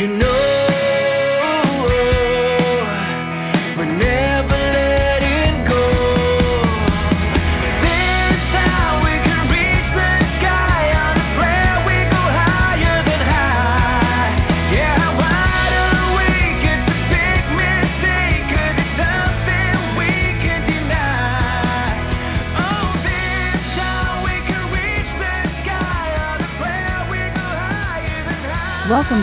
you know. Welcome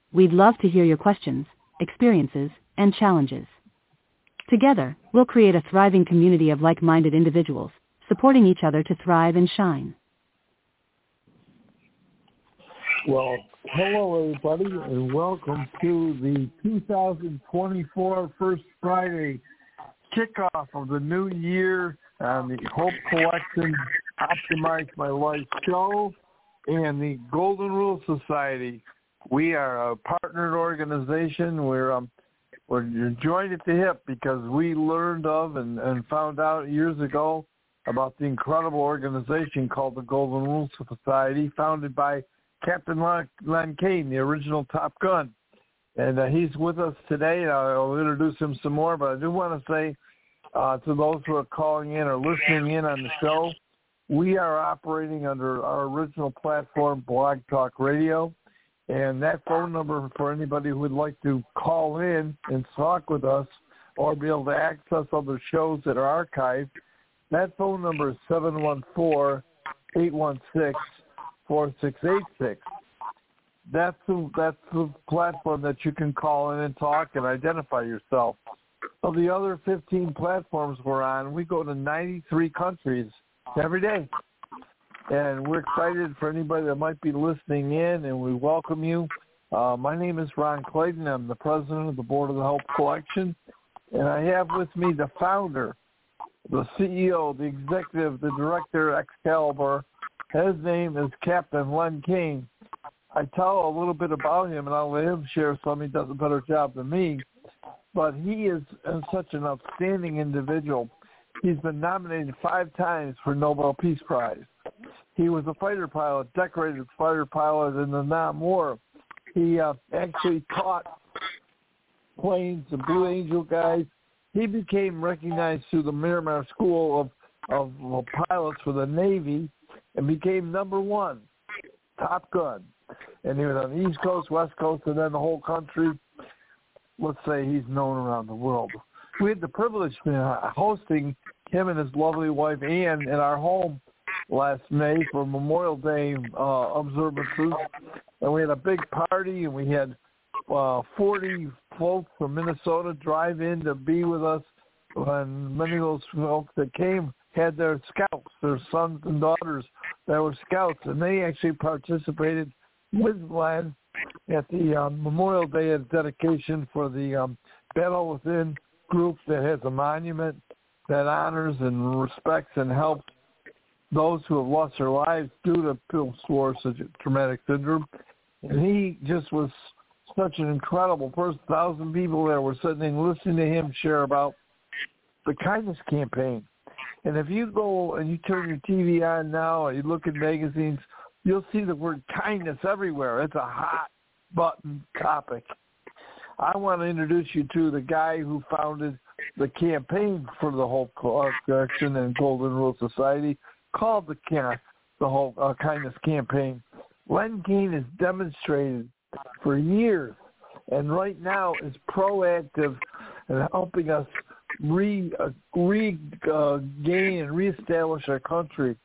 We'd love to hear your questions, experiences, and challenges. Together, we'll create a thriving community of like-minded individuals, supporting each other to thrive and shine. Well, hello everybody, and welcome to the 2024 First Friday kickoff of the new year on the Hope Collection Optimize My Life show and the Golden Rule Society. We are a partnered organization. We're joined at the hip because we learned of and found out years ago about the incredible organization called the Golden Rule Society, founded by Captain Len Kaine, the original Top Gun. And he's with us today. I'll introduce him some more, but I do want to say to those who are calling in or listening in on the show, we are operating under our original platform, Blog Talk Radio. And that phone number for anybody who would like to call in and talk with us or be able to access other shows that are archived, that phone number is 714-816-4686. That's the platform that you can call in and talk and identify yourself. Of the other 15 platforms we're on, we go to 93 countries every day. And we're excited for anybody that might be listening in, and we welcome you. My name is Ron Clayton. I'm the president of the board of the Hope Collection. And I have with me the founder, the CEO, the executive, the director, Excalibur. His name is Captain Len Kaine. I tell a little bit about him, and I'll let him share some. He does a better job than me. But he is such an outstanding individual. He's been nominated 5 times for Nobel Peace Prize. He was a fighter pilot, decorated fighter pilot in the Nam War. He actually taught planes, the Blue Angel guys. He became recognized through the Miramar School of pilots for the Navy and became #1, Top Gun. And he was on the East Coast, West Coast, and then the whole country. Let's say he's known around the world. We had the privilege of hosting him and his lovely wife, Anne, at our home last May for Memorial Day observances. And we had a big party, and we had 40 folks from Minnesota drive in to be with us. And many of those folks that came had their scouts, their sons and daughters that were scouts. And they actually participated with Len at the Memorial Day dedication for the Battle Within group that has a monument that honors and respects and helps those who have lost their lives due to post-traumatic syndrome. And he just was such an incredible person. 1,000 people there were sitting and listening to him share about the Kindness Campaign. And if you go and you turn your TV on now or you look at magazines, you'll see the word kindness everywhere. It's a hot-button topic. I want to introduce you to the guy who founded the campaign for the Hope Collection and Golden Rule Society called the Hope Kindness Campaign. Len Kaine has demonstrated for years and right now is proactive in helping us regain and reestablish our country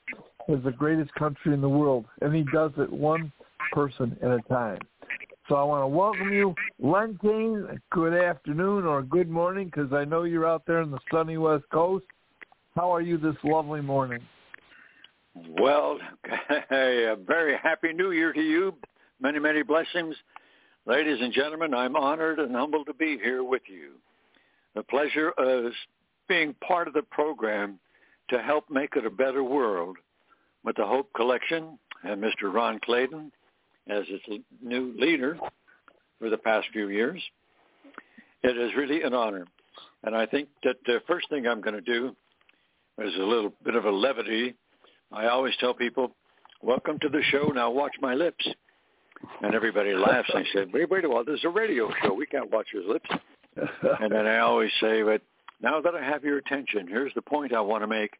as the greatest country in the world. And he does it one person at a time. So I want to welcome you, Len Kaine. Good afternoon or good morning, because I know you're out there in the sunny West Coast. How are you this lovely morning? Well, a very happy New Year to you. Many blessings. Ladies and gentlemen, I'm honored and humbled to be here with you. The pleasure of being part of the program to help make it a better world with the Hope Collection and Mr. Ron Clayton as its new leader for the past few years. It is really an honor. And I think that the first thing I'm going to do is a little bit of a levity. I always tell people, welcome to the show, now watch my lips. And everybody laughs and says, wait a while, this is a radio show. We can't watch his lips. And then I always say, but now that I have your attention, here's the point I want to make.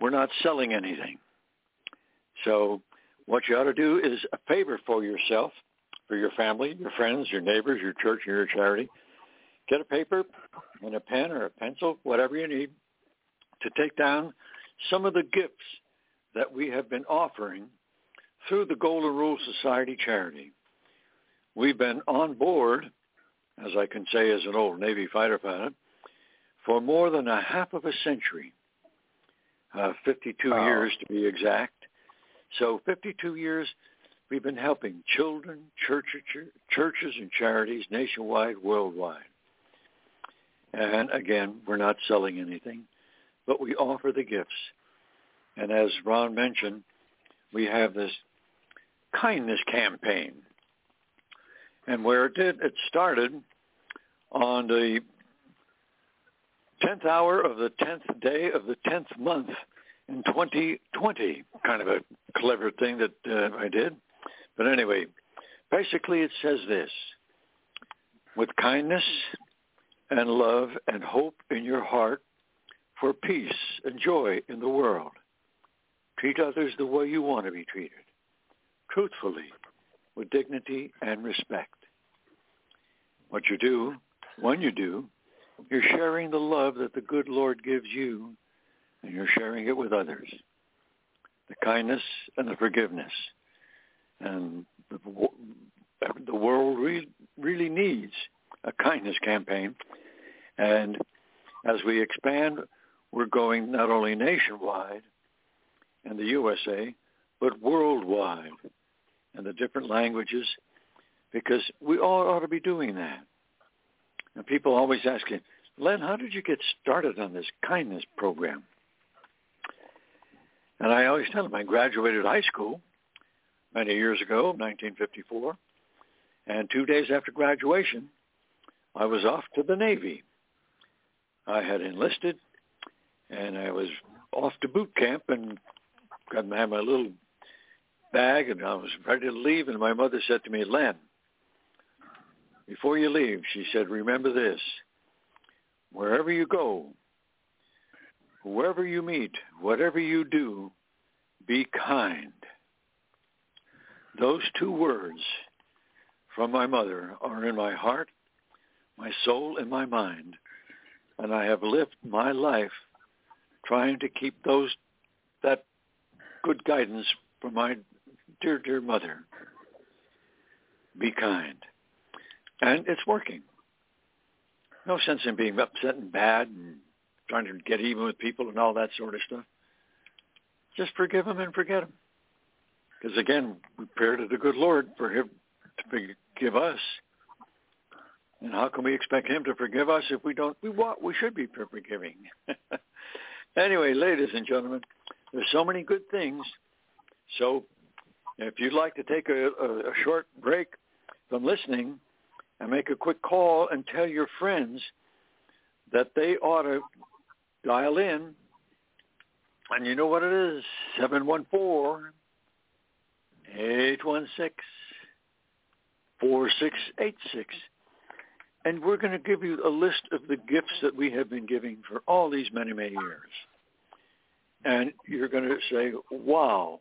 We're not selling anything. So what you ought to do is a favor for yourself, for your family, your friends, your neighbors, your church, your charity. Get a paper and a pen or a pencil, whatever you need, to take down some of the gifts that we have been offering through the Golden Rule Society charity. We've been on board, as I can say as an old Navy fighter pilot, for more than a half of a century, 52 years to be exact. So 52 years we've been helping children, churches and charities nationwide, worldwide. And again, we're not selling anything, but we offer the gifts. And as Ron mentioned, we have this Kindness Campaign. And where it started on the 10th hour of the 10th day of the 10th month in 2020. Kind of a clever thing that I did. But anyway, basically it says this: with kindness and love and hope in your heart for peace and joy in the world, treat others the way you want to be treated, truthfully, with dignity and respect. What you do, when you do, you're sharing the love that the good Lord gives you, and you're sharing it with others, the kindness and the forgiveness. And the world really needs a kindness campaign. And as we expand, we're going not only nationwide in the USA, but worldwide in the different languages, because we all ought to be doing that. And people always ask me, Len, how did you get started on this kindness program? And I always tell them I graduated high school many years ago, 1954, and 2 days after graduation, I was off to the Navy. I had enlisted, and I was off to boot camp, and I had my little bag, and I was ready to leave, and my mother said to me, Len, before you leave, she said, remember this, wherever you go, whoever you meet, whatever you do, be kind. Those two words from my mother are in my heart, my soul, and my mind, and I have lived my life trying to keep that good guidance from my dear, dear mother. Be kind. And it's working. No sense in being upset and bad and trying to get even with people and all that sort of stuff. Just forgive them and forget them. Because, again, we pray to the good Lord for him to forgive us. And how can we expect him to forgive us if we don't? We should be forgiving. Anyway, ladies and gentlemen, there's so many good things. So if you'd like to take a short break from listening and make a quick call and tell your friends that they ought to dial in, and you know what it is, 714 816-4686. And we're going to give you a list of the gifts that we have been giving for all these many, many years. And you're going to say, wow.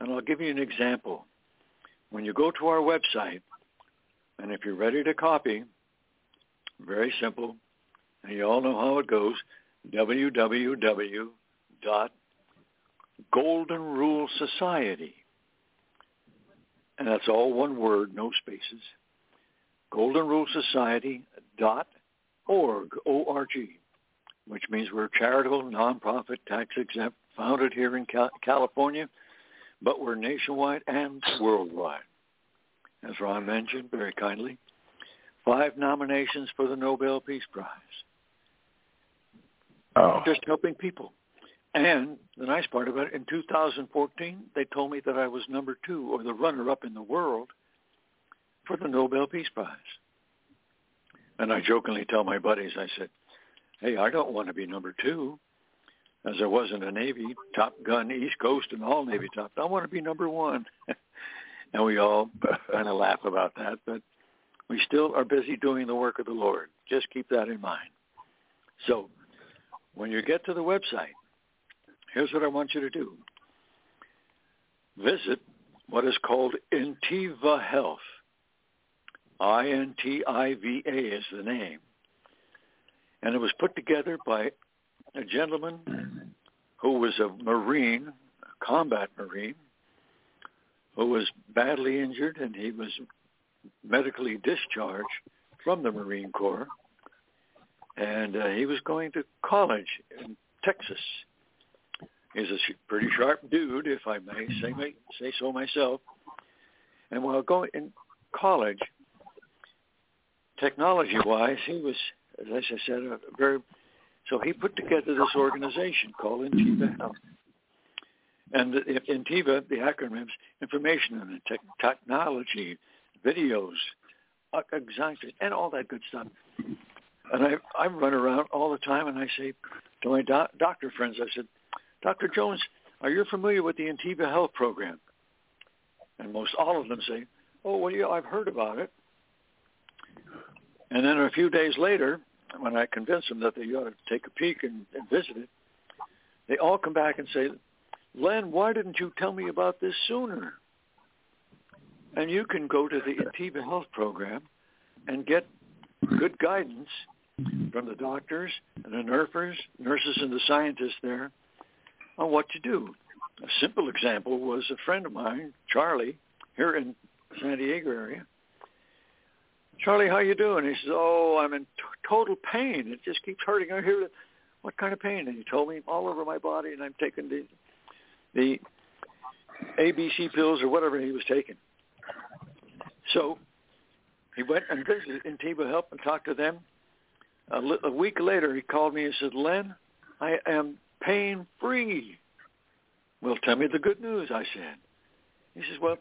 And I'll give you an example. When you go to our website, and if you're ready to copy, very simple, and you all know how it goes, www.Golden Rule Society, and that's all one word, no spaces, goldenrulesociety.org, O-R-G, which means we're a charitable, nonprofit, tax-exempt, founded here in California, but we're nationwide and worldwide. as Ron mentioned very kindly, 5 nominations for the Nobel Peace Prize. Oh. Just helping people. And the nice part about it, in 2014, they told me that I was number 2 or the runner-up in the world for the Nobel Peace Prize. And I jokingly tell my buddies, I said, hey, I don't want to be number 2, as I was in the Navy, Top Gun, East Coast, and all Navy top. I want to be number 1. And we all kind of laugh about that, but we still are busy doing the work of the Lord. Just keep that in mind. So when you get to the website, here's what I want you to do. Visit what is called Intiva Health. INTIVA is the name. And it was put together by a gentleman who was a Marine, a combat Marine, who was badly injured, and he was medically discharged from the Marine Corps. And he was going to college in Texas. He's a pretty sharp dude, if I may say so myself. And while going in college, technology-wise, he was, as I said, so he put together this organization called Intiva Health. And Intiva, the acronyms, information and technology, videos, and all that good stuff. And I run around all the time, and I say to my doctor friends, I said, Dr. Jones, are you familiar with the Intiva Health Program? And most all of them say, oh, well, yeah, I've heard about it. And then a few days later, when I convince them that they ought to take a peek and visit it, they all come back and say, Len, why didn't you tell me about this sooner? And you can go to the Intiva Health Program and get good guidance from the doctors and the nurses and the scientists there on what to do. A simple example was a friend of mine, Charlie, here in San Diego area. Charlie, how you doing? He says, oh, I'm in total pain. It just keeps hurting. I hear it. What kind of pain? And he told me, all over my body, and I'm taking the ABC pills or whatever he was taking. So he went and visited Intiva Health and talked to them. A week later, he called me and said, Len, I am pain-free. Well, tell me the good news, I said. He says, well,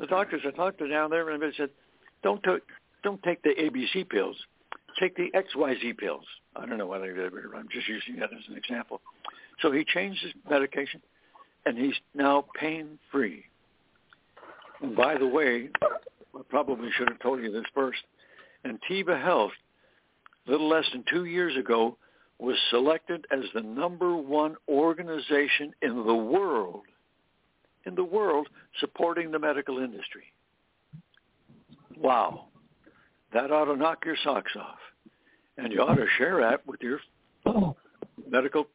the doctors I talked to down there, and they said, don't take the ABC pills. Take the XYZ pills. I don't know whether I'm just using that as an example. So he changed his medication, and he's now pain-free. And by the way, I probably should have told you this first, Intiva Health, a little less than 2 years ago, was selected as the number 1 organization in the world supporting the medical industry. Wow. That ought to knock your socks off. And you ought to share that with your medical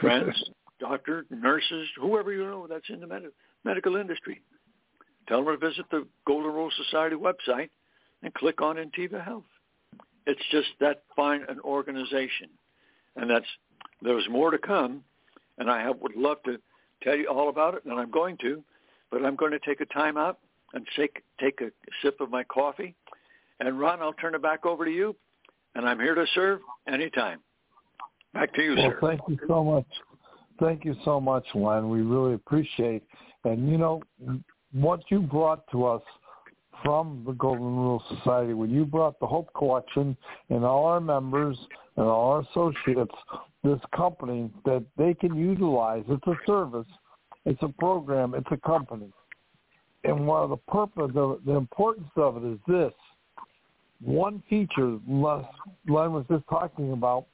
friends, doctors, nurses, whoever you know that's in the medical industry. Tell them to visit the Golden Rule Society website and click on Intiva Health. It's just that fine an organization. And there's more to come, and I would love to tell you all about it, and I'm going to, but I'm going to take a time out and take a sip of my coffee. And, Ron, I'll turn it back over to you, and I'm here to serve anytime. Back to you, sir. Thank you so much. Thank you so much, Len. We really appreciate it. And, you know, what you brought to us from the Golden Rule Society, when you brought the Hope Collection and all our members and all our associates, this company that they can utilize. It's a service. It's a program. It's a company. And one of the purpose, the importance of it is this. One feature Len was just talking about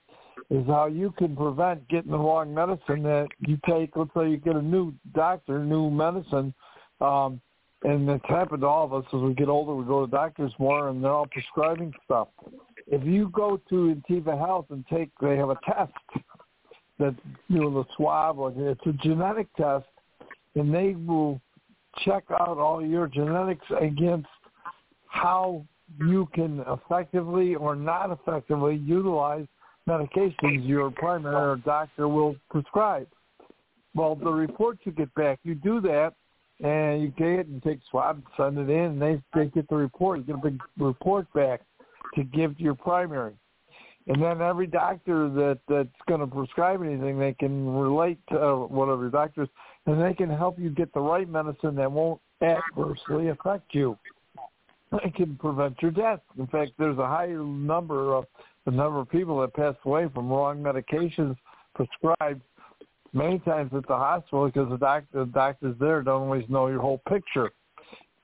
is how you can prevent getting the wrong medicine that you take. Let's say you get a new doctor, new medicine, and it's happened to all of us as we get older. We go to doctors more, and they're all prescribing stuff. If you go to Intiva Health and they have a test that, you know, the swab, or it's a genetic test, and they will check out all your genetics against how you can effectively or not effectively utilize medications your primary or doctor will prescribe. Well, the reports you get back, you do that, and you get it and take swab, send it in, and they get the report. You get a big report back to give to your primary. And then every doctor that's going to prescribe anything, they can relate to whatever doctors, and they can help you get the right medicine that won't adversely affect you. It can prevent your death. In fact, there's a higher number of the number of people that pass away from wrong medications prescribed many times at the hospital because the doctors there don't always know your whole picture.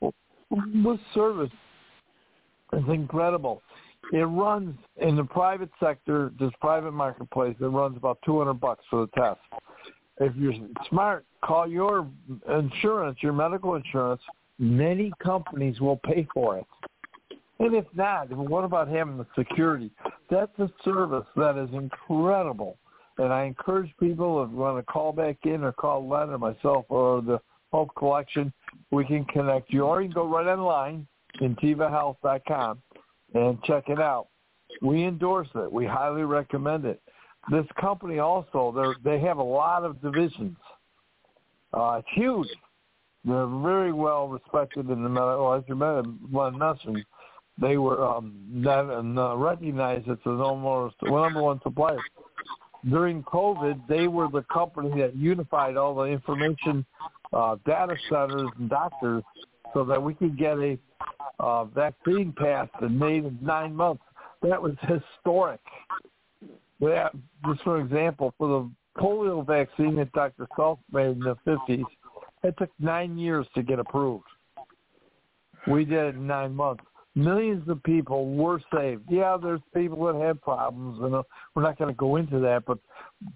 Well, this service is incredible. It runs in the private sector, this private marketplace, it runs about $200 for the test. If you're smart, call your insurance, your medical insurance. Many companies will pay for it. And if not, what about having the security? That's a service that is incredible. And I encourage people, if you want to call back in or call Len or myself or the Hope Collection, we can connect you. Or you can go right online, intivahealth.com, and check it out. We endorse it. We highly recommend it. This company also, they have a lot of divisions. It's huge. They're very well respected in the medical. As you mentioned, they were recognized as the number one supplier. During COVID, they were the company that unified all the information, data centers and doctors, so that we could get a vaccine passed and made in 9 months. That was historic. That, just for example, for the polio vaccine that Dr. Salk made in the 50s, it took 9 years to get approved. We did it in 9 months. Millions of people were saved. Yeah, there's people that had problems, and we're not going to go into that, but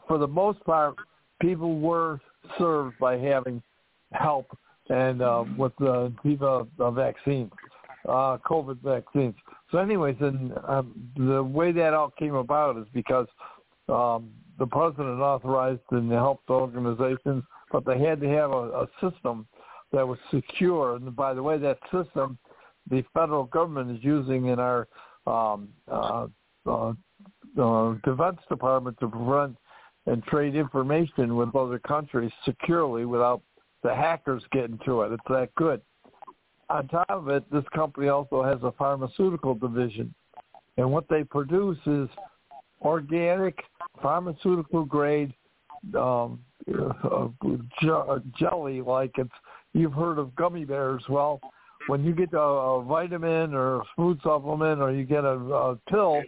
for the most part, people were served by having help and with the Intiva vaccines, COVID vaccines. So anyways, and the way that all came about is because the president authorized and helped organizations, but they had to have a system that was secure. And by the way, that system the federal government is using in our defense department to prevent and trade information with other countries securely without the hackers getting to it. It's that good. On top of it, this company also has a pharmaceutical division. And what they produce is organic, pharmaceutical-grade jelly, like you've heard of gummy bears. Well, when you get a vitamin or a food supplement or you get a pill,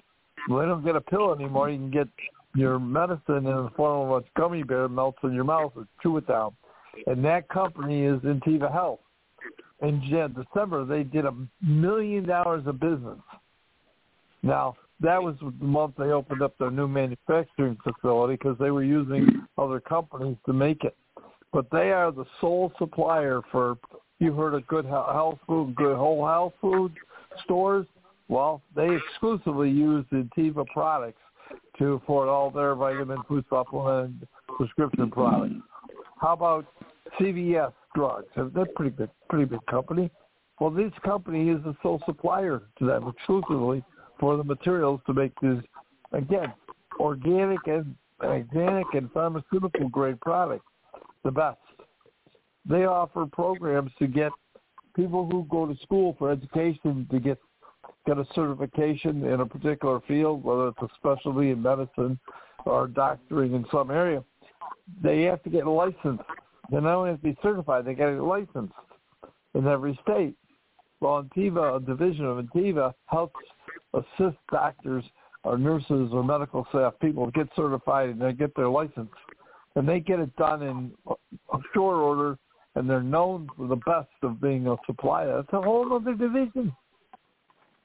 well, they don't get a pill anymore. You can get your medicine in the form of a gummy bear melts in your mouth or chew it down. And that company is Intiva Health. In December, they did $1 million of business. Now, that was the month they opened up their new manufacturing facility because they were using other companies to make it. But they are the sole supplier for, you've heard of good health food, good whole health food stores. Well, they exclusively use the Intiva products to afford all their vitamin, food supplement, prescription products. How about CVS drugs? They're a pretty big company. Well, this company is the sole supplier to them exclusively for the materials to make these, again, organic and pharmaceutical grade products, the best. They offer programs to get people who go to school for education to get a certification in a particular field, whether it's a specialty in medicine or doctoring in some area. They have to get licensed. They not only have to be certified, they got to get licensed in every state. Well, Intiva, a division of Intiva, helps assist doctors or nurses or medical staff people get certified and they get their license. And they get it done in short order, and they're known for the best of being a supplier. It's a whole other division.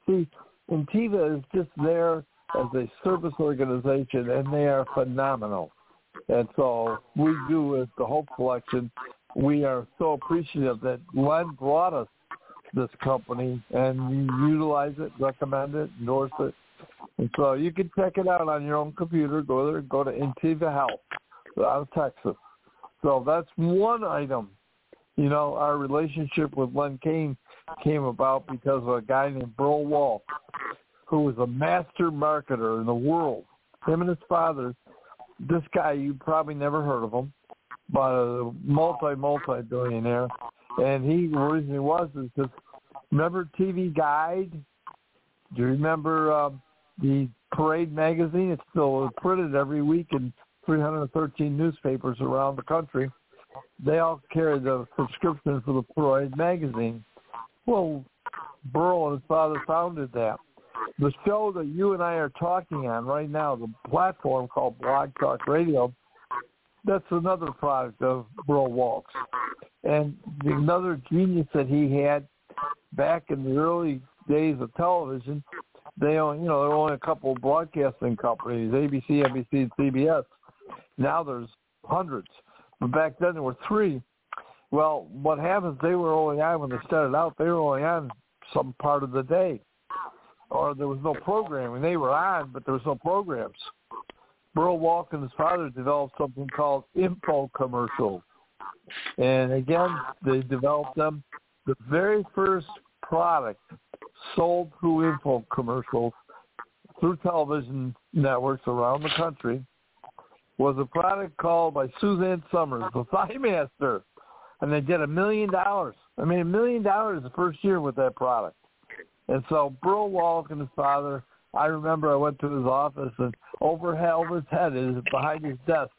See, Intiva is just there as a service organization, and they are phenomenal. And so we do with the Hope Collection, we are so appreciative that Len brought us this company, and we utilize it, recommend it, endorse it. And so you can check it out on your own computer. Go there, go to Intiva Health out of Texas. So that's one item. You know, our relationship with Len Kaine came about because of a guy named Burl Wolf, who was a master marketer in the world. Him and his father, this guy, you probably never heard of him, but a multi-billionaire. And the reason he was is because, remember TV Guide? Do you remember the Parade magazine? It's still printed every week in 313 newspapers around the country. They all carry the subscription for the Parade magazine. Well, Burl and his father founded that. The show that you and I are talking on right now, the platform called Blog Talk Radio, that's another product of Burl Wolf. And another genius that he had back in the early days of television, they own, there were only a couple of broadcasting companies, ABC, NBC, and CBS. Now there's hundreds. But back then there were three. Well, what happens, they were only on, when they started out, they were only on some part of the day. Or there was no programming. They were on, but there was no programs. Burl Wolf and his father developed something called infomercials. And again, they developed them. The very first product sold through infomercials through television networks around the country was a product called by Suzanne Summers, the Thighmaster. And they did $1 million. I mean, $1 million the first year with that product. And so Burl Wolf and his father, I remember I went to his office, and over Halbert's head is behind his desk.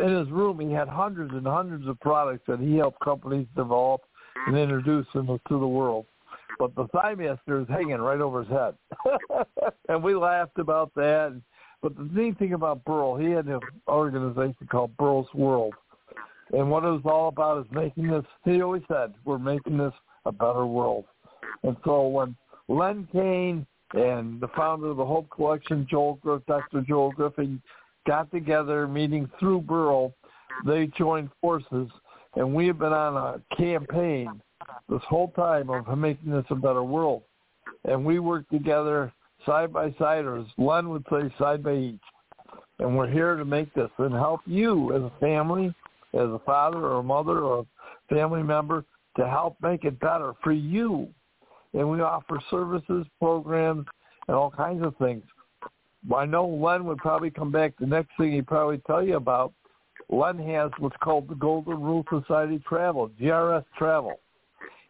In his room, he had hundreds and hundreds of products that he helped companies develop and introduce them to the world. But the Thighmaster is hanging right over his head. And we laughed about that. But the neat thing about Burl, he had an organization called Burl's World. And what it was all about is making this, he always said, we're making this a better world. And so when Len Kaine and the founder of the Hope Collection, Dr. Joel Griffin, got together, meeting through Burl, they joined forces, and we have been on a campaign this whole time of making this a better world. And we work together side by side, or as Len would say, side by each. And we're here to make this and help you as a family, as a father or a mother or a family member, to help make it better for you. And we offer services, programs, and all kinds of things. I know Len would probably come back. The next thing he'd probably tell you about, Len has what's called the Golden Rule Society Travel, GRS Travel.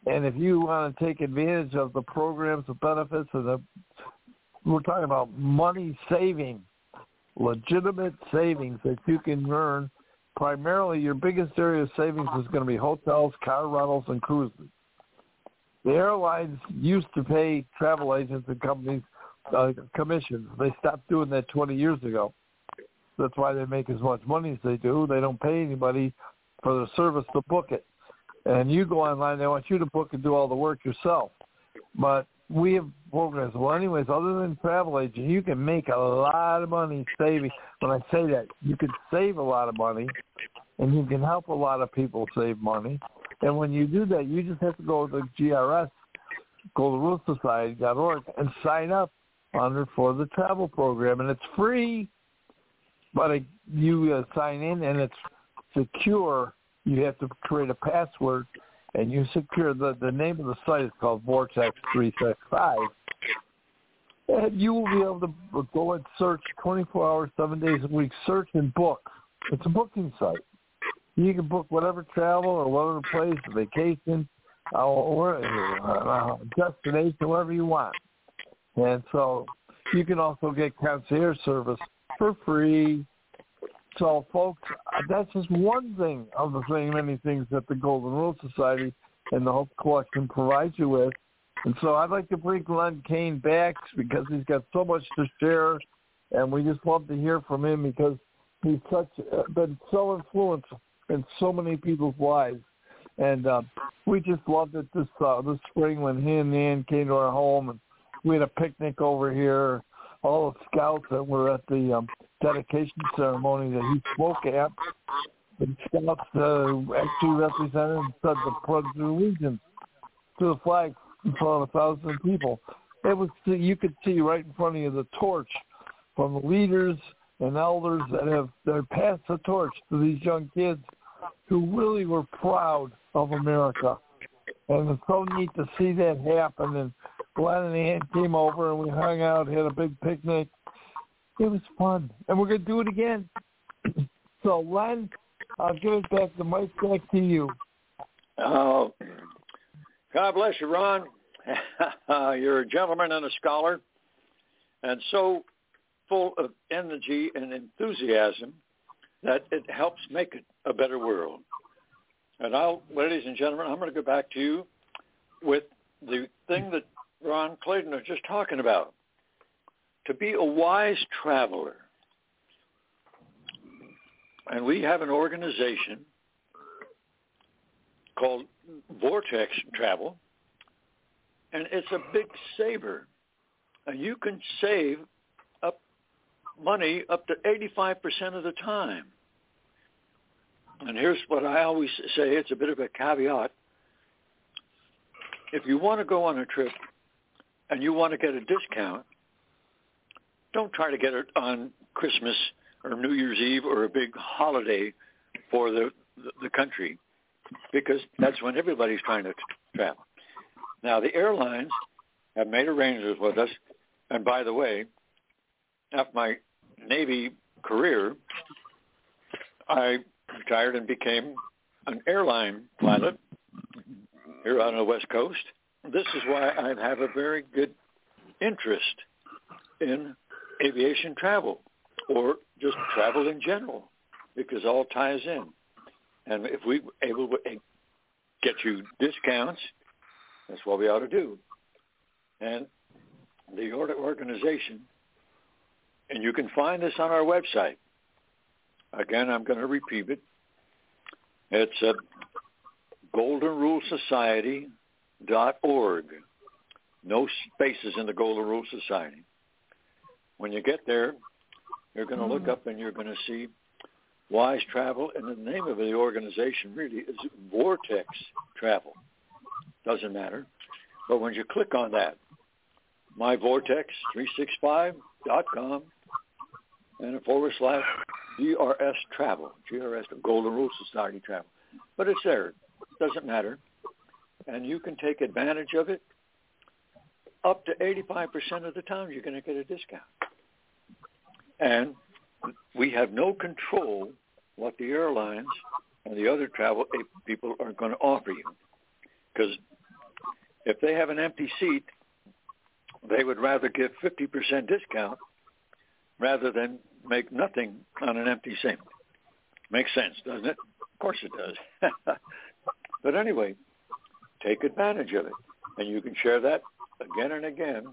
And if you want to take advantage of the programs, the benefits, and we're talking about money saving, legitimate savings that you can earn, primarily your biggest area of savings is going to be hotels, car rentals, and cruises. The airlines used to pay travel agents and companies commissions. They stopped doing that 20 years ago. That's why they make as much money as they do. They don't pay anybody for their service to book it. And you go online, they want you to book and do all the work yourself. But we have programs. Well, anyways, other than travel agent, you can make a lot of money saving. When I say that, you can save a lot of money, and you can help a lot of people save money. And when you do that, you just have to go to the GRS, GoldenRuleSociety.org, and sign up under for the travel program. And it's free, but you sign in, and it's secure. You have to create a password, and you secure the name of the site is called Vortex365. And you will be able to go and search 24 hours, 7 days a week, search and book. It's a booking site. You can book whatever travel or whatever place, a vacation, or a destination, wherever you want. And so you can also get concierge service for free. So, folks, that's just one thing of the many things that the Golden Rule Society and the Hope Collection provides you with. And so I'd like to bring Len Kaine back because he's got so much to share, and we just love to hear from him because he's been so influential in so many people's lives. And we just loved it this spring when he and Anne came to our home, and we had a picnic over here. All the scouts that were at the dedication ceremony that he spoke at, the scouts actually represented and said the pledge of allegiance to the flag in front of 1,000 people. It was, you could see right in front of you the torch from the leaders and elders that passed the torch to these young kids who really were proud of America. And it's so neat to see that happen. And Glenn and Ann came over, and we hung out, had a big picnic. It was fun. And we're going to do it again. So, Len, I'll give it back, the mic back to you. God bless you, Ron. You're a gentleman and a scholar, and so full of energy and enthusiasm that it helps make it a better world. And I'll, ladies and gentlemen, I'm going to go back to you with the thing that Ron Clayton was just talking about. To be a wise traveler. And we have an organization called Vortex Travel, and it's a big saver. And you can save up money up to 85% of the time. And here's what I always say, it's a bit of a caveat. If you want to go on a trip and you want to get a discount, don't try to get it on Christmas or New Year's Eve or a big holiday for the country, because that's when everybody's trying to travel. Now, the airlines have made arrangements with us. And by the way, after my Navy career, I retired and became an airline pilot here on the West Coast. This is why I have a very good interest in aviation travel, or just travel in general, because all ties in. And if we were able to get you discounts, that's what we ought to do. And the organization, and you can find this on our website. Again, I'm going to repeat it. It's at goldenrulesociety.org. No spaces in the Golden Rule Society. When you get there, you're going to look up and you're going to see Wise Travel, and the name of the organization really is Vortex Travel. Doesn't matter. But when you click on that, myvortex365.com and / GRS Travel, GRS, Golden Rule Society Travel. But it's there. Doesn't matter. And you can take advantage of it. Up to 85% of the time, you're going to get a discount. And we have no control what the airlines and the other travel people are going to offer you. Because if they have an empty seat, they would rather give 50% discount rather than make nothing on an empty seat. Makes sense, doesn't it? Of course it does. But anyway, take advantage of it. And you can share that again and again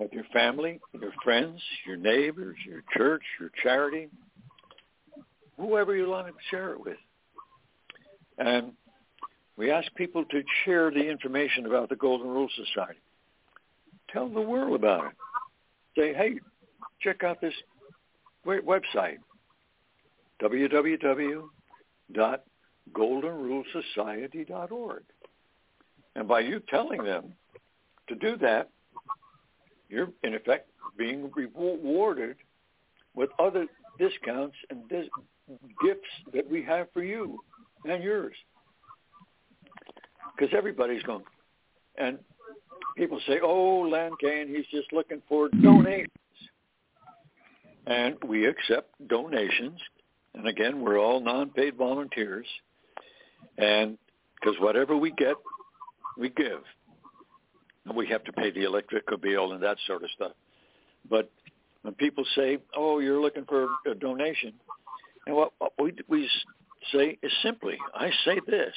with your family, your friends, your neighbors, your church, your charity, whoever you want to share it with. And we ask people to share the information about the Golden Rule Society. Tell the world about it. Say, hey, check out this great website, www.goldenrulesociety.org. And by you telling them to do that, you're, in effect, being rewarded with other discounts and gifts that we have for you and yours. Because everybody's going. And people say, oh, Len Kaine, he's just looking for donations. And we accept donations. And again, we're all non-paid volunteers. And because whatever we get, we give. And we have to pay the electrical bill and that sort of stuff. But when people say, oh, you're looking for a donation, and what we say is simply, I say this.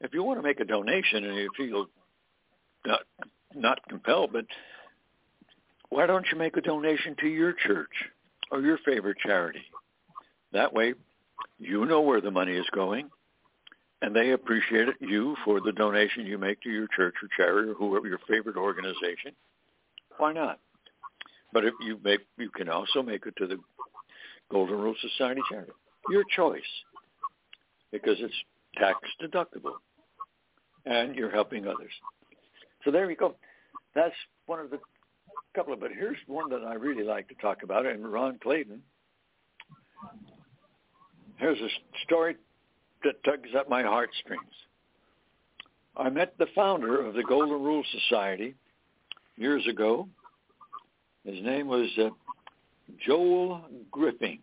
If you want to make a donation and you feel not compelled, but why don't you make a donation to your church or your favorite charity? That way, you know where the money is going, and they appreciate you for the donation you make to your church or charity or whoever your favorite organization. Why not? But if you make, you can also make it to the Golden Rule Society charity. Your choice, because it's tax deductible, and you're helping others. So there you go. That's one of the couple of, but here's one that I really like to talk about, and Ron Clayton. Here's a story that tugs at my heartstrings. I met the founder of the Golden Rule Society years ago. His name was Joel Griffin,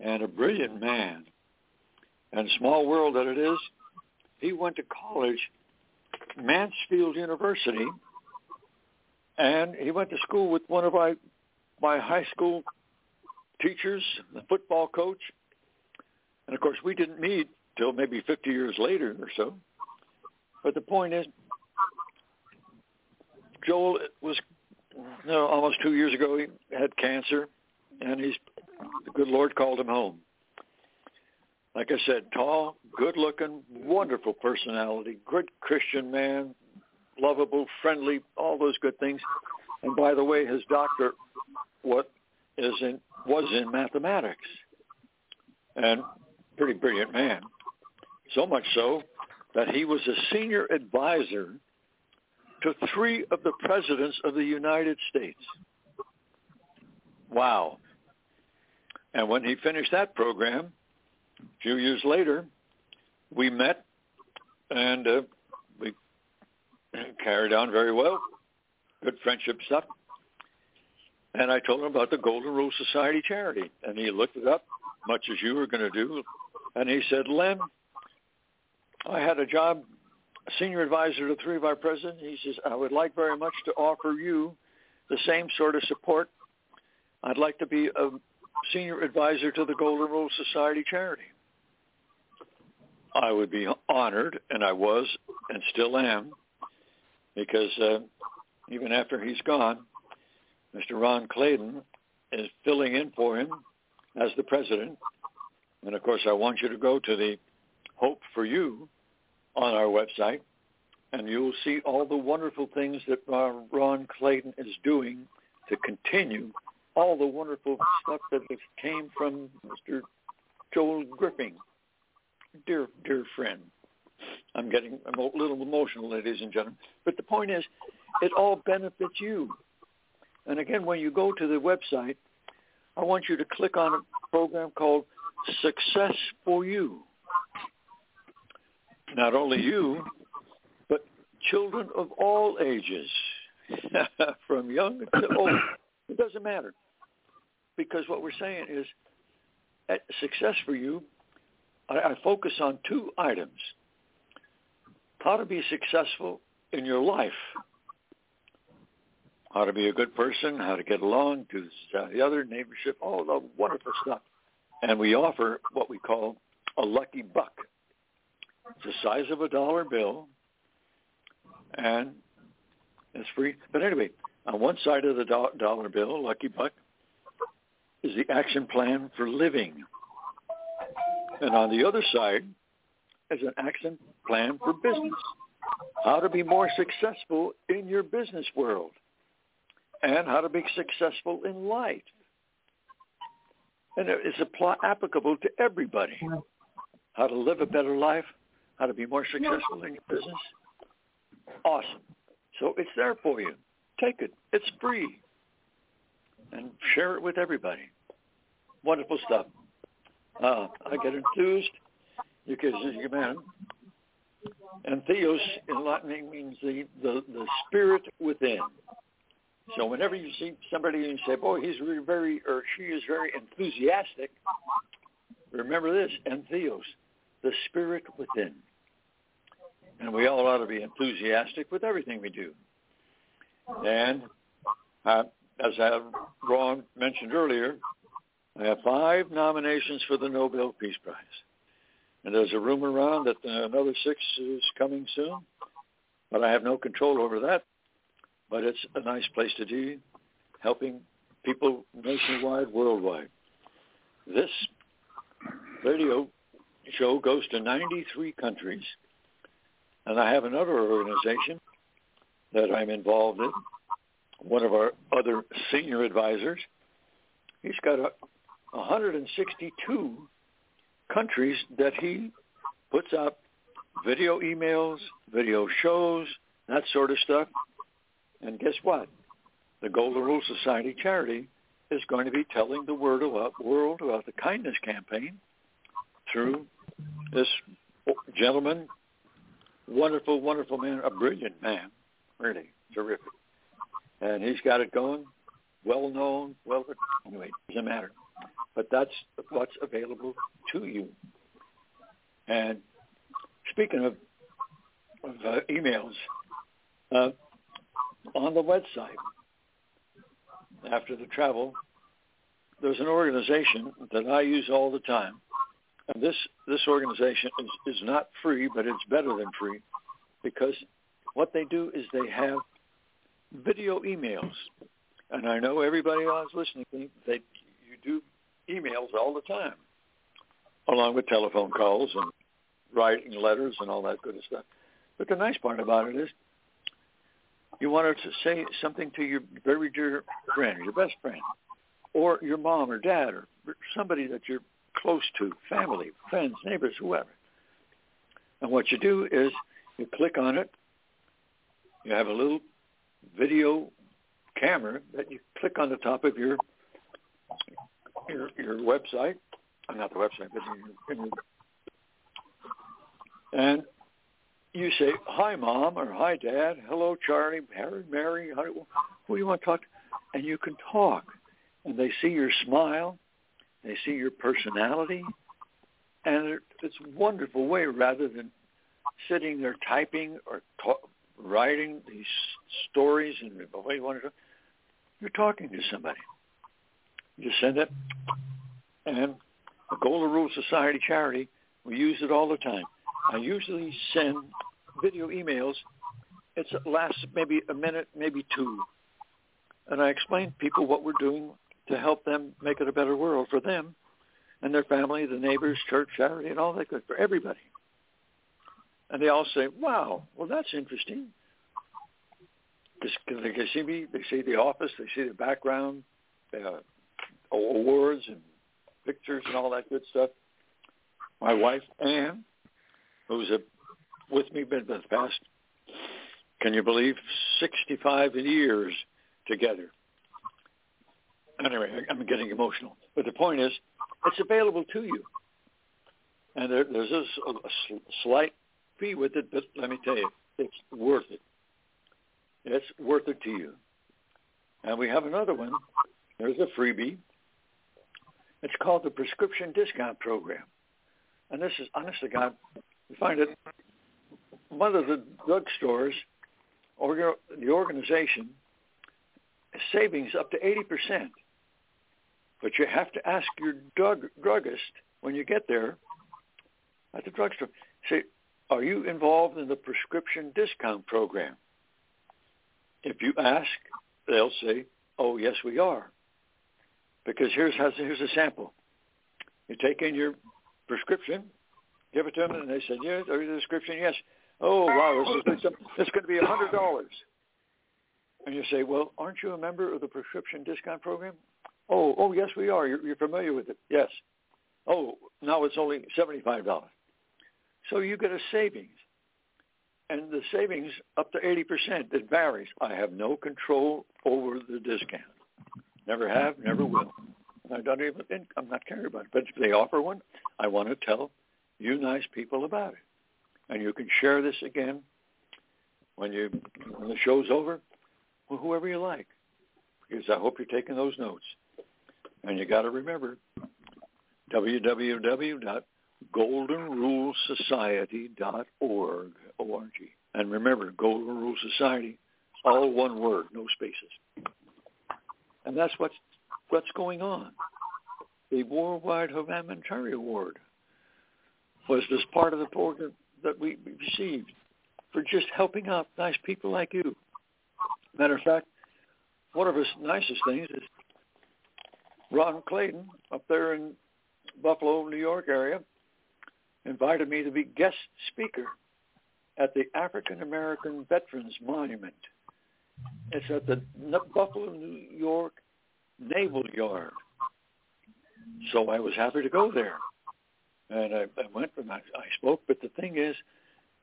and a brilliant man. And small world that it is, he went to college, Mansfield University, and he went to school with one of my high school teachers, the football coach. And, of course, we didn't meet till maybe 50 years later or so. But the point is, Joel was, you know, almost 2 years ago, he had cancer, and the good Lord called him home. Like I said, tall, good-looking, wonderful personality, good Christian man, lovable, friendly, all those good things. And by the way, his doctor was in mathematics, and pretty brilliant man. So much so that he was a senior advisor to three of the presidents of the United States. Wow. And when he finished that program, a few years later, we met, and we carried on very well, good friendship stuff. And I told him about the Golden Rule Society charity, and he looked it up, much as you were going to do, and he said, Len, I had a job, senior advisor to three of our presidents. He says, I would like very much to offer you the same sort of support. I'd like to be a senior advisor to the Golden Rule Society charity. I would be honored, and I was and still am, because even after he's gone, Mr. Ron Clayton is filling in for him as the president. And, of course, I want you to go to the Hope for You on our website, and you'll see all the wonderful things that Ron Clayton is doing to continue all the wonderful stuff that came from Mr. Joel Griffin, dear, dear friend. I'm a little emotional, ladies and gentlemen. But the point is, it all benefits you. And again, when you go to the website, I want you to click on a program called Success for You. Not only you, but children of all ages, from young to old. It doesn't matter, because what we're saying is at Success for You, I focus on two items: how to be successful in your life, how to be a good person, how to get along, to the other, neighborship, all the wonderful stuff. And we offer what we call a lucky buck. It's the size of a dollar bill, and it's free. But anyway, on one side of the dollar bill, lucky buck, is the action plan for living. And on the other side is an action plan for business, how to be more successful in your business world, and how to be successful in life. And it's applicable to everybody, how to live a better life, how to be more successful in your business. Awesome. So it's there for you. Take it. It's free. And share it with everybody. Wonderful stuff. I get enthused because you man. And theos in Latin means the spirit within. So whenever you see somebody and you say, boy, he's very, or she is very enthusiastic, remember this, entheos, the spirit within. And we all ought to be enthusiastic with everything we do. And as Ron mentioned earlier, I have 5 nominations for the Nobel Peace Prize. And there's a rumor around that another 6 is coming soon, but I have no control over that. But it's a nice place to be, helping people nationwide, worldwide. This radio show goes to 93 countries, and I have another organization that I'm involved in. One of our other senior advisors, he's got 162 countries that he puts up video emails, video shows, that sort of stuff. And guess what? The Golden Rule Society charity is going to be telling the world about the Kindness Campaign through this gentleman, wonderful, wonderful man, a brilliant man, really terrific. And he's got it going, well-known, anyway, doesn't matter. But that's what's available to you. And speaking of emails on the website. After the travel, there's an organization that I use all the time. And this organization is not free, but it's better than free, because what they do is they have video emails. And I know everybody else listening, you do emails all the time, along with telephone calls and writing letters and all that good stuff. But the nice part about it is you want to say something to your very dear friend, your best friend, or your mom or dad or somebody that you're close to, family, friends, neighbors, whoever. And what you do is you click on it. You have a little video camera that you click on the top of your website. Not the website, but and you say, "Hi, Mom," or "Hi, Dad," "Hello, Charlie," "Harry," "Mary," who you want to talk to, and you can talk. And they see your smile. They see your personality, and it's a wonderful way, rather than sitting there typing or writing these stories and the way you want to do. You're talking to somebody. You just send it, and the Golden Rule Society charity, we use it all the time. I usually send video emails. It lasts maybe a minute, maybe two, and I explain to people what we're doing to help them make it a better world for them and their family, the neighbors, church, charity, and all that good, for everybody. And they all say, "Wow, well, that's interesting." They see me, they see the office, they see the background, awards and pictures and all that good stuff. My wife, Anne, who's with me been the past, can you believe, 65 years together. Anyway, I'm getting emotional. But the point is, it's available to you. And there's a slight fee with it, but let me tell you, it's worth it. It's worth it to you. And we have another one. There's a freebie. It's called the Prescription Discount Program. And this is, honest to God, you find it one of the drugstores or the organization savings up to 80%. But you have to ask your druggist when you get there at the drugstore, say, "Are you involved in the prescription discount program?" If you ask, they'll say, "Oh, yes, we are." Because here's a sample. You take in your prescription, give it to them, and they say, "Yes, are you the prescription?" "Yes." "Oh, wow, this is going to be $100. And you say, "Well, aren't you a member of the prescription discount program?" Oh, yes, we are. You're familiar with it. Yes. Oh, now it's only $75. So you get a savings. And the savings up to 80%. It varies. I have no control over the discount. Never have, never will. I don't even think, I'm not caring about it. But if they offer one, I want to tell you nice people about it. And you can share this again when the show's over. Well, whoever you like, because I hope you're taking those notes. And you got to remember, www.goldenrulesociety.org. And remember, Golden Rule Society, all one word, no spaces. And that's what's going on. The Worldwide Humanitarian Award was this part of the program that we received for just helping out nice people like you. Matter of fact, one of his nicest things is Ron Clayton up there in Buffalo, New York area invited me to be guest speaker at the African-American Veterans Monument. It's at the Buffalo, New York Naval Yard. So I was happy to go there. And I went and I spoke, but the thing is,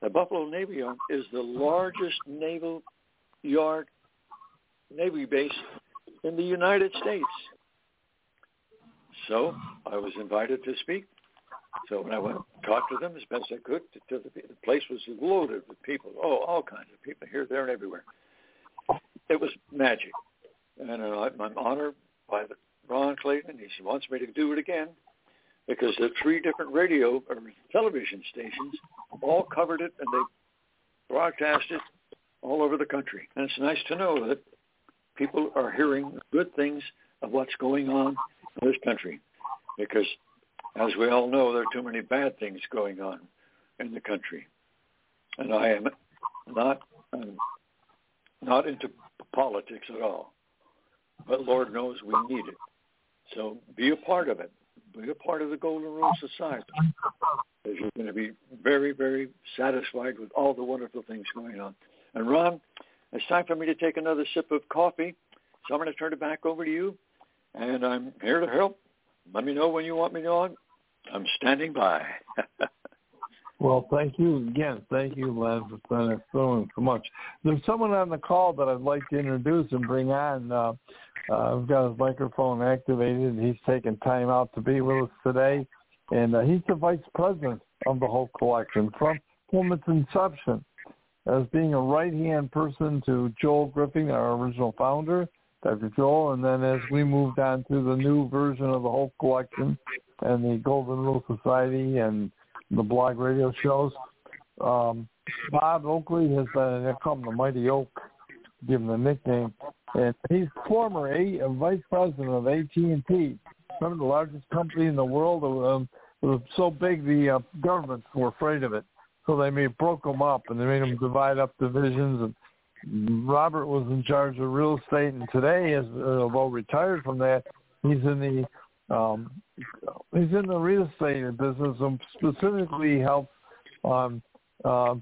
the Buffalo Navy Yard is the largest naval yard Navy base in the United States. So I was invited to speak. So when I went and talked to them as best I could, the place was loaded with people. Oh, all kinds of people here, there, and everywhere. It was magic. And I'm honored by Ron Clayton. He wants me to do it again because the three different radio or television stations all covered it, and they broadcasted all over the country. And it's nice to know that people are hearing good things of what's going on in this country, because as we all know, there are too many bad things going on in the country. And I am not into politics at all, but Lord knows we need it. So be a part of it. Be a part of the Golden Rule Society, because you're going to be very, very satisfied with all the wonderful things going on. And Ron, it's time for me to take another sip of coffee, so I'm going to turn it back over to you, and I'm here to help. Let me know when you want me on. I'm standing by. Well, thank you again. Thank you, Len, for so much. There's someone on the call that I'd like to introduce and bring on. I've got his microphone activated. He's taking time out to be with us today, and he's the vice president of the Hope Collection from its inception, as being a right-hand person to Joel Griffin, our original founder, Dr. Joel, and then as we moved on to the new version of the Hope Collection and the Golden Rule Society and the blog radio shows, Bob Oakley has become the Mighty Oak, given the nickname, and he's former vice president of AT&T, remember, the largest company in the world. It was so big the governments were afraid of it, so they broke them up and they made them divide up divisions. And Robert was in charge of real estate, and today, as although retired from that, he's in the real estate business, and specifically helps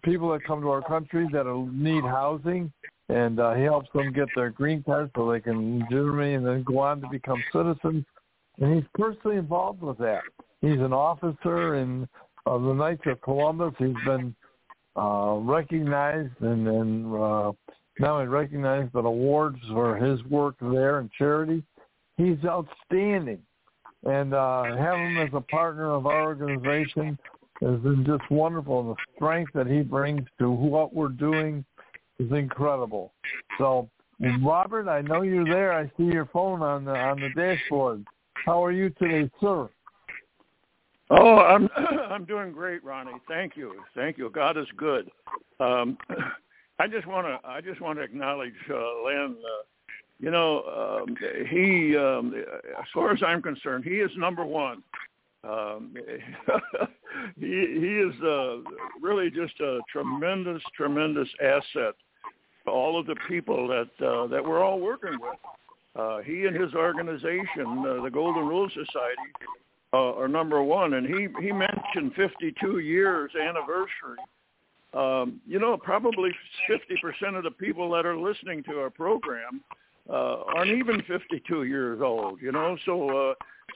people that come to our country that need housing, and he helps them get their green card so they can legitimately and then go on to become citizens. And he's personally involved with that. He's an officer in the Knights of Columbus. He's been recognized and not only recognized, but awards for his work there and charity. He's outstanding, and have him as a partner of our organization has been just wonderful. And the strength that he brings to what we're doing is incredible. So, Robert, I know you're there. I see your phone on the dashboard. How are you today, sir? Oh, I'm doing great, Ronnie. Thank you. God is good. I just want to acknowledge Len. He, as far as I'm concerned, he is number one. He is really just a tremendous asset to all of the people that we're all working with. He and his organization, the Golden Rule Society, are number one. And he mentioned 52 years anniversary. Probably 50% of the people that are listening to our program aren't even 52 years old,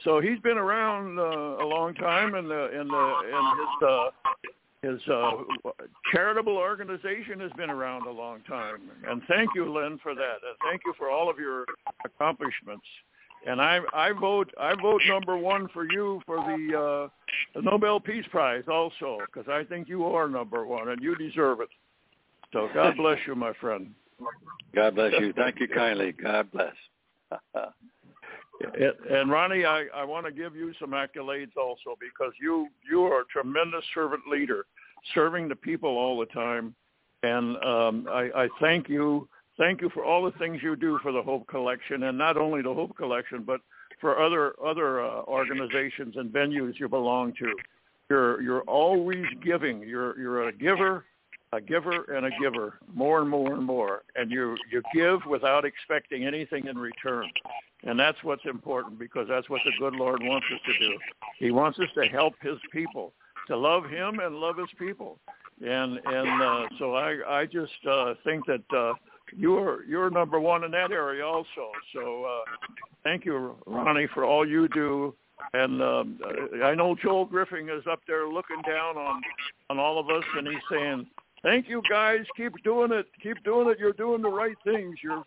so he's been around a long time, and his charitable organization has been around a long time. And thank you, Len, for that, and thank you for all of your accomplishments. And I vote number one for you for the Nobel Peace Prize also, because I think you are number one and you deserve it. So God bless you, my friend. God bless you. Thank you kindly. God bless. And Ronnie, I want to give you some accolades also, because you are a tremendous servant leader, serving the people all the time. And I thank you. Thank you for all the things you do for the Hope Collection, and not only the Hope Collection, but for other organizations and venues you belong to. You're always giving. You're a giver, more and more, and you give without expecting anything in return. And that's what's important, because that's what the good Lord wants us to do. He wants us to help his people, to love him and love his people. And so I just think that you're number one in that area also. So thank you, Ronnie, for all you do. And I know Joel Griffin is up there looking down on all of us, and he's saying, "Thank you, guys. Keep doing it. You're doing the right things. You're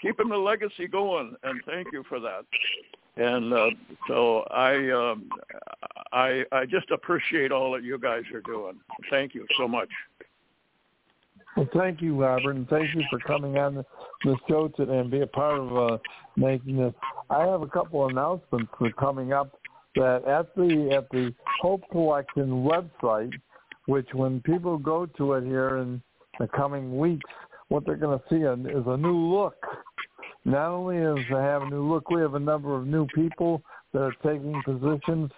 keeping the legacy going, and thank you for that." And so I just appreciate all that you guys are doing. Thank you so much. Well, thank you, Robert, and thank you for coming on the show today and be a part of making this. I have a couple of announcements coming up. That at the Hope Collection website, which when people go to it here in the coming weeks, what they're going to see is a new look. Not only is they have a new look, we have a number of new people that are taking positions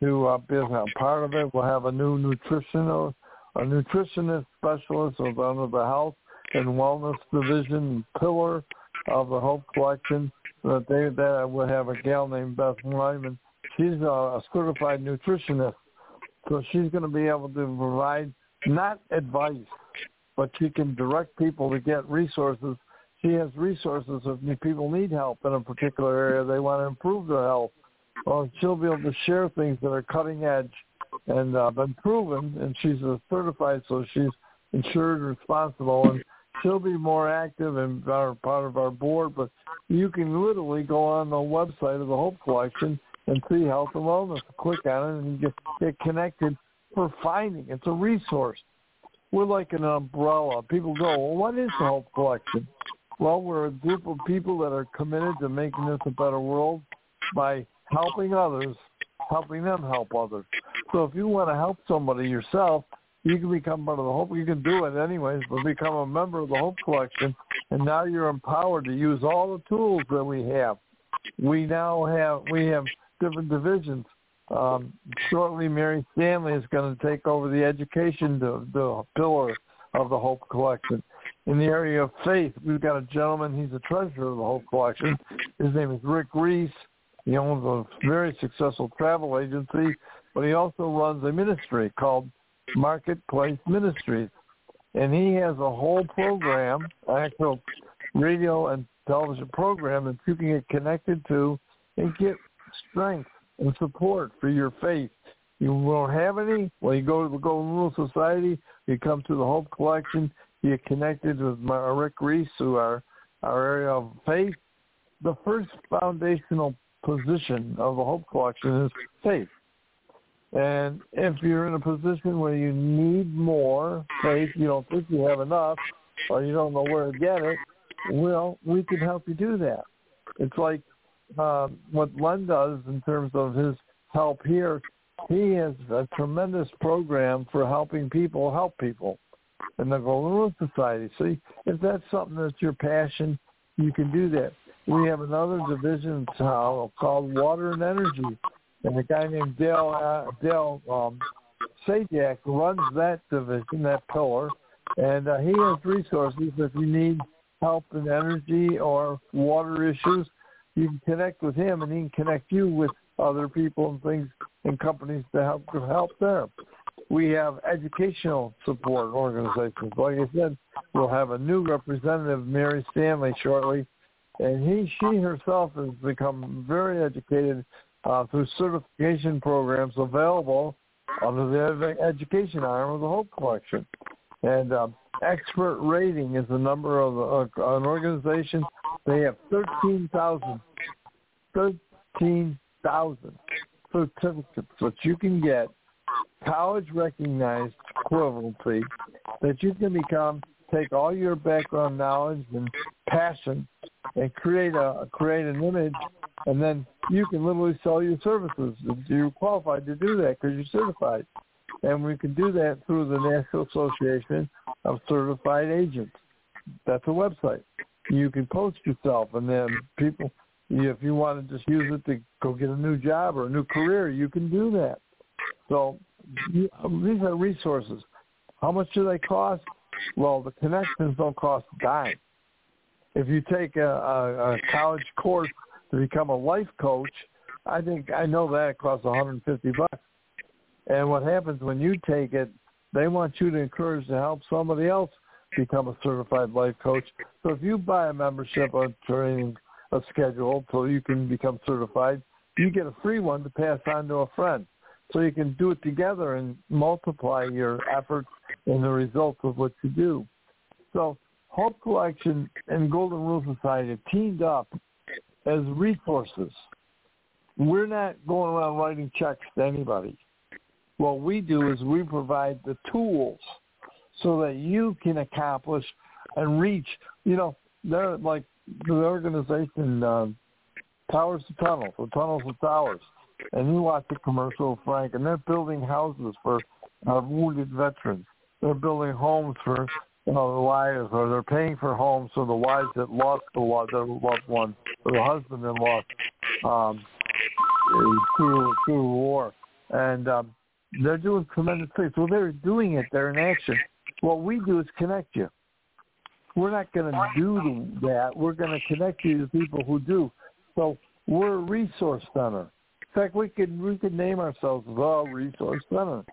to be a part of it. We'll have a new nutritionist specialist under the health and wellness division pillar of the Hope Collection. We'll have a gal named Beth Lyman. She's a certified nutritionist, so she's going to be able to provide not advice, but she can direct people to get resources. She has resources if people need help in a particular area. They want to improve their health. Well, she'll be able to share things that are cutting edge and been proven, and she's certified, so she's insured, responsible, and she'll be more active and part of our board. But you can literally go on the website of the Hope Collection and see health and wellness. Click on it and get connected for finding. It's a resource. We're like an umbrella. People go, well, what is the Hope Collection? Well, we're a group of people that are committed to making this a better world by helping others, helping them help others. So if you want to help somebody yourself, you can become part of the Hope. You can do it anyways, but become a member of the Hope Collection, and now you're empowered to use all the tools that we have. We have different divisions. Shortly, Mary Stanley is going to take over the education the pillar of the Hope Collection. In the area of faith, we've got a gentleman. He's the treasurer of the Hope Collection. His name is Rick Reese. He owns a very successful travel agency, but he also runs a ministry called Marketplace Ministries. And he has a whole program, an actual radio and television program that you can get connected to and get strength and support for your faith. You won't have any? Well, you go to the Golden Rule Society, you come to the Hope Collection, you're connected with Rick Reese, who are our area of faith. The first foundational position of the Hope Collection is faith. And if you're in a position where you need more faith, you don't think you have enough, or you don't know where to get it, well, we can help you do that. It's like what Len does in terms of his help here. He has a tremendous program for helping people help people in the Golden Rule Society. See, if that's something that's your passion, you can do that. We have another division called Water and Energy, and a guy named Dale Sadjak runs that division, that pillar, and he has resources. If you need help in energy or water issues, you can connect with him, and he can connect you with other people and things and companies to help them. We have educational support organizations. Like I said, we'll have a new representative, Mary Stanley, shortly, and she herself has become very educated through certification programs available under the education arm of the Hope Collection. And Expert Rating is the number of an organization. They have 13,000 certificates that you can get, college-recognized equivalency, that you can become, take all your background knowledge and passion and create an image, and then you can literally sell your services. You're qualified to do that because you're certified. And we can do that through the National Association of Certified Agents. That's a website. You can post yourself, and then people, if you want to just use it to go get a new job or a new career, you can do that. So these are resources. How much do they cost? Well, the connections don't cost a dime. If you take a college course to become a life coach, I know that it costs $150. And what happens when you take it, they want you to encourage to help somebody else become a certified life coach. So if you buy a membership or training a schedule so you can become certified, you get a free one to pass on to a friend. So you can do it together and multiply your efforts and the results of what you do. So Hope Collection and Golden Rule Society have teamed up as resources. We're not going around writing checks to anybody. What we do is we provide the tools so that you can accomplish and reach. You know, they're like the organization Towers to Tunnels, or Tunnels to Towers. And you watch the commercial, Frank, and they're building houses for wounded veterans. They're building homes for the wives, or they're paying for homes for the wives that lost their loved one, or the husband that lost through war. And they're doing tremendous things. Well, they're doing it. They're in action. What we do is connect you. We're not going to do that. We're going to connect you to people who do. So we're a resource center. In fact, we could name ourselves the resource center.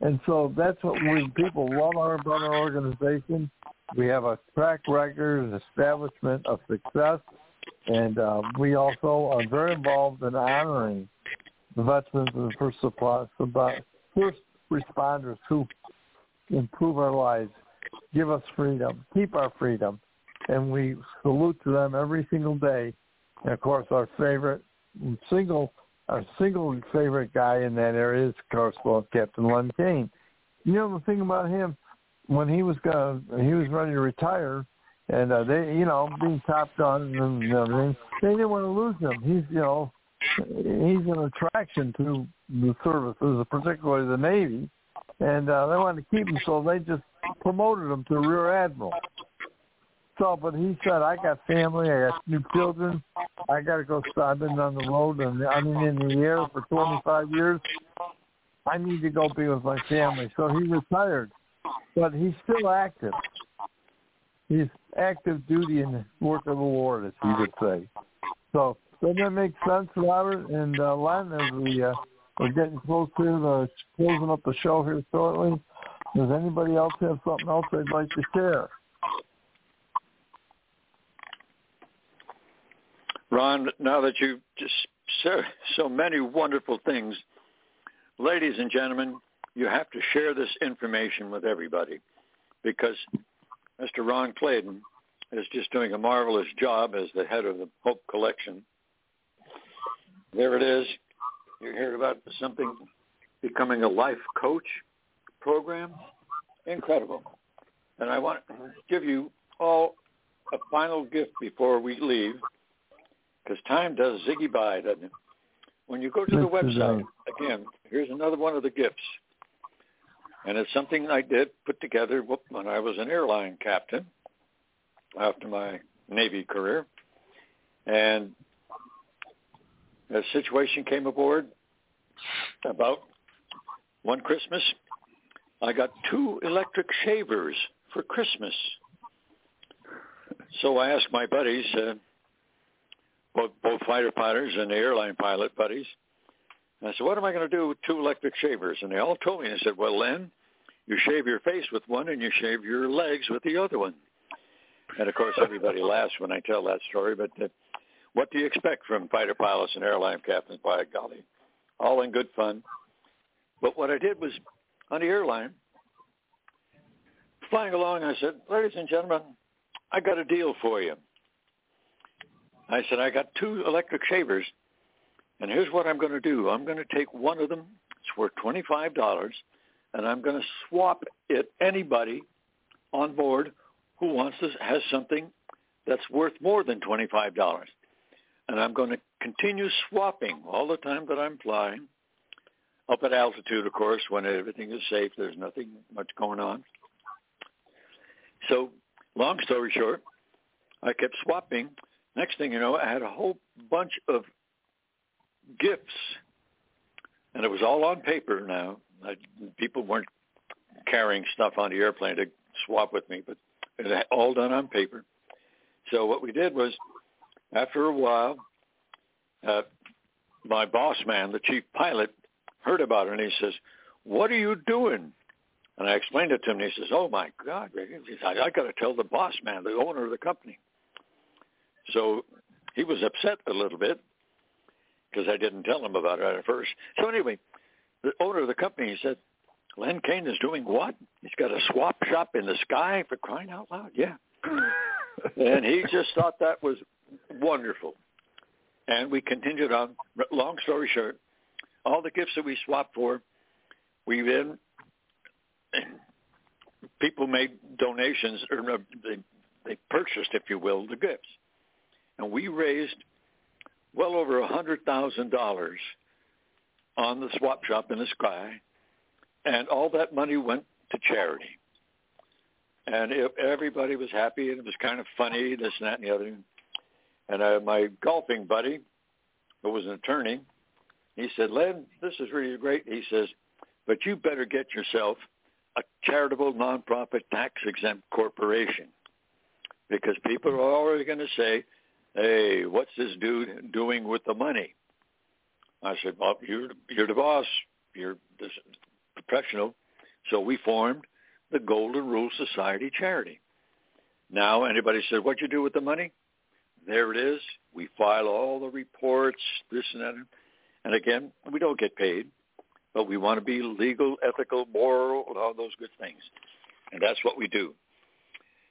And so that's what people love about our organization. We have a track record, an establishment of success, and we also are very involved in honoring the veterans and first responders who improve our lives, give us freedom, keep our freedom, and we salute to them every single day. And of course, our single favorite guy in that area is, of course, Captain Len Kaine. You know, the thing about him, when he was ready to retire, and they, you know, being top gun and everything, they didn't want to lose him. He's an attraction to the services, particularly the Navy, and they wanted to keep him, so they just promoted him to Rear Admiral. So, but he said, I got family, I got new children, I got to go, I've been on the road and in the air for 25 years. I need to go be with my family. So he retired, but he's still active. He's active duty in work of the Lord, as he would say. So, doesn't that make sense, Robert? And Len, as we're getting close to closing up the show here shortly, does anybody else have something else they'd like to share? Ron, now that you've just said so many wonderful things, ladies and gentlemen, you have to share this information with everybody, because Mr. Ron Clayton is just doing a marvelous job as the head of the Hope Collection. There it is. You heard about something becoming a life coach program. Incredible. And I want to give you all a final gift before we leave, because time does ziggy by, doesn't it? When you go to the website, again, here's another one of the gifts. And it's something I did put together when I was an airline captain after my Navy career. And a situation came aboard about one Christmas. I got 2 electric shavers for Christmas. So I asked my buddies... both fighter pilots and the airline pilot buddies. And I said, what am I going to do with 2 electric shavers? And they all told me. I said, well, Len, you shave your face with one and you shave your legs with the other one. And, of course, everybody laughs when I tell that story. But what do you expect from fighter pilots and airline captains, by golly? All in good fun. But what I did was, on the airline, flying along, I said, ladies and gentlemen, I got a deal for you. I said, I got 2 electric shavers, and here's what I'm going to do. I'm going to take one of them. It's worth $25, and I'm going to swap it anybody on board who wants this, has something that's worth more than $25. And I'm going to continue swapping all the time that I'm flying, up at altitude, of course, when everything is safe. There's nothing much going on. So long story short, I kept swapping. Next thing you know, I had a whole bunch of gifts, and it was all on paper now. People weren't carrying stuff on the airplane to swap with me, but it was all done on paper. So what we did was, after a while, my boss man, the chief pilot, heard about it, and he says, what are you doing? And I explained it to him, and he says, oh, my God, Rick. He said, I got to tell the boss man, the owner of the company. So he was upset a little bit because I didn't tell him about it at first. So anyway, the owner of the company said, Len Kaine is doing what? He's got a swap shop in the sky, for crying out loud. Yeah. And he just thought that was wonderful. And we continued on. Long story short, all the gifts that we swapped for, people made donations, or they purchased, if you will, the gifts. And we raised well over $100,000 on the swap shop in the sky And all that money went to charity. And everybody was happy, and it was kind of funny, this and that and the other. And my golfing buddy, who was an attorney, he said, "Len, this is really great." He says, "But you better get yourself a charitable, nonprofit, tax-exempt corporation, because people are always going to say, 'Hey, what's this dude doing with the money?'" I said, "Well, you're the boss. You're this professional." So we formed the Golden Rule Society charity. Now, anybody said, "What you do with the money?" There it is. We file all the reports, this and that. And again, we don't get paid, but we want to be legal, ethical, moral, and all those good things. And that's what we do.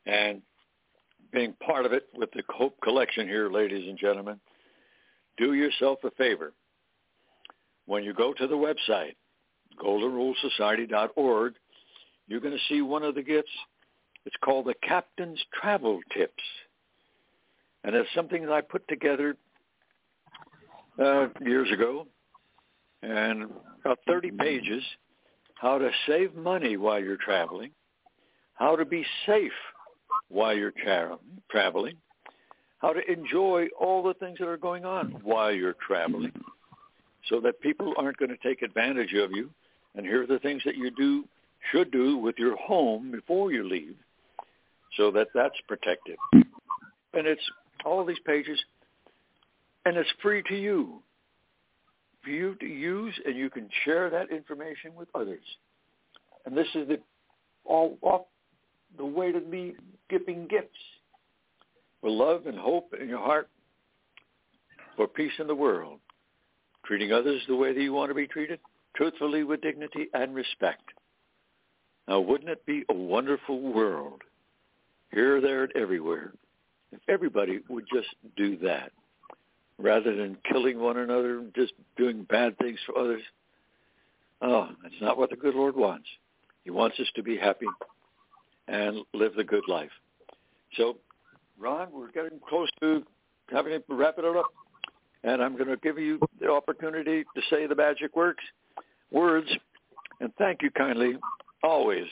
And being part of it with the Hope Collection here, ladies and gentlemen, do yourself a favor. When you go to the website, goldenrulesociety.org, you're going to see one of the gifts. It's called the Captain's Travel Tips. And it's something that I put together years ago, and about 30 pages, how to save money while you're traveling, how to be safe while you're traveling, how to enjoy all the things that are going on while you're traveling, so that people aren't going to take advantage of you. And here are the things that you should do with your home before you leave, so that that's protected. And it's all these pages, and it's free to you. For you to use, and you can share that information with others. And this is the way to be giving gifts with love and hope in your heart for peace in the world, treating others the way that you want to be treated, truthfully, with dignity and respect. Now, wouldn't it be a wonderful world, here, there, and everywhere, if everybody would just do that? Rather than killing one another and just doing bad things for others. Oh, that's not what the good Lord wants. He wants us to be happy and live the good life. So, Ron, we're getting close to having to wrap it up, and I'm going to give you the opportunity to say the magic words, and thank you kindly, always.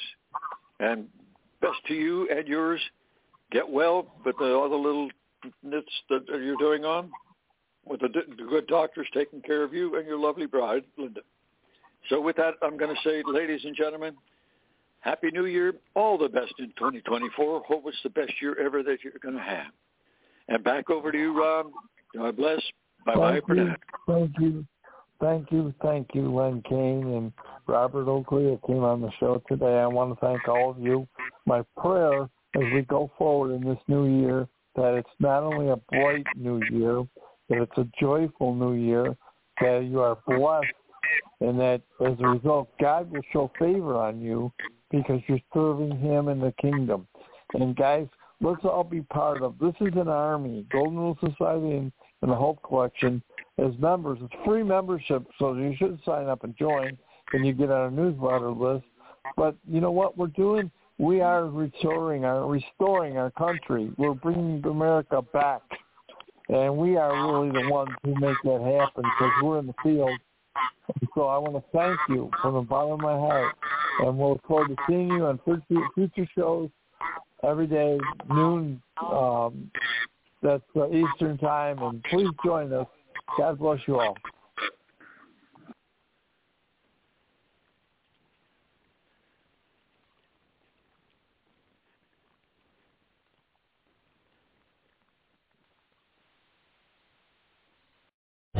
And best to you and yours. Get well with all the little nits that you're doing on, with the good doctors taking care of you and your lovely bride, Linda. So with that, I'm going to say, ladies and gentlemen, Happy New Year, all the best in 2024. Hope it's the best year ever that you're going to have. And back over to you, Ron. God bless. Bye-bye for now. Thank you, Len Kaine and Robert Oakley that came on the show today. I want to thank all of you. My prayer as we go forward in this new year, that it's not only a bright new year, that it's a joyful new year, that you are blessed, and that as a result, God will show favor on you because you're serving him in the kingdom. And guys, let's all be part of, this is an army, Golden Rule Society and the Hope Collection as members. It's free membership, so you should sign up and join, and you get on our newsletter list. But you know what we're doing? We are restoring our country. We're bringing America back. And we are really the ones who make that happen because we're in the field. So I want to thank you from the bottom of my heart. And we'll look forward to seeing you on future shows every day, noon. That's Eastern time. And please join us. God bless you all.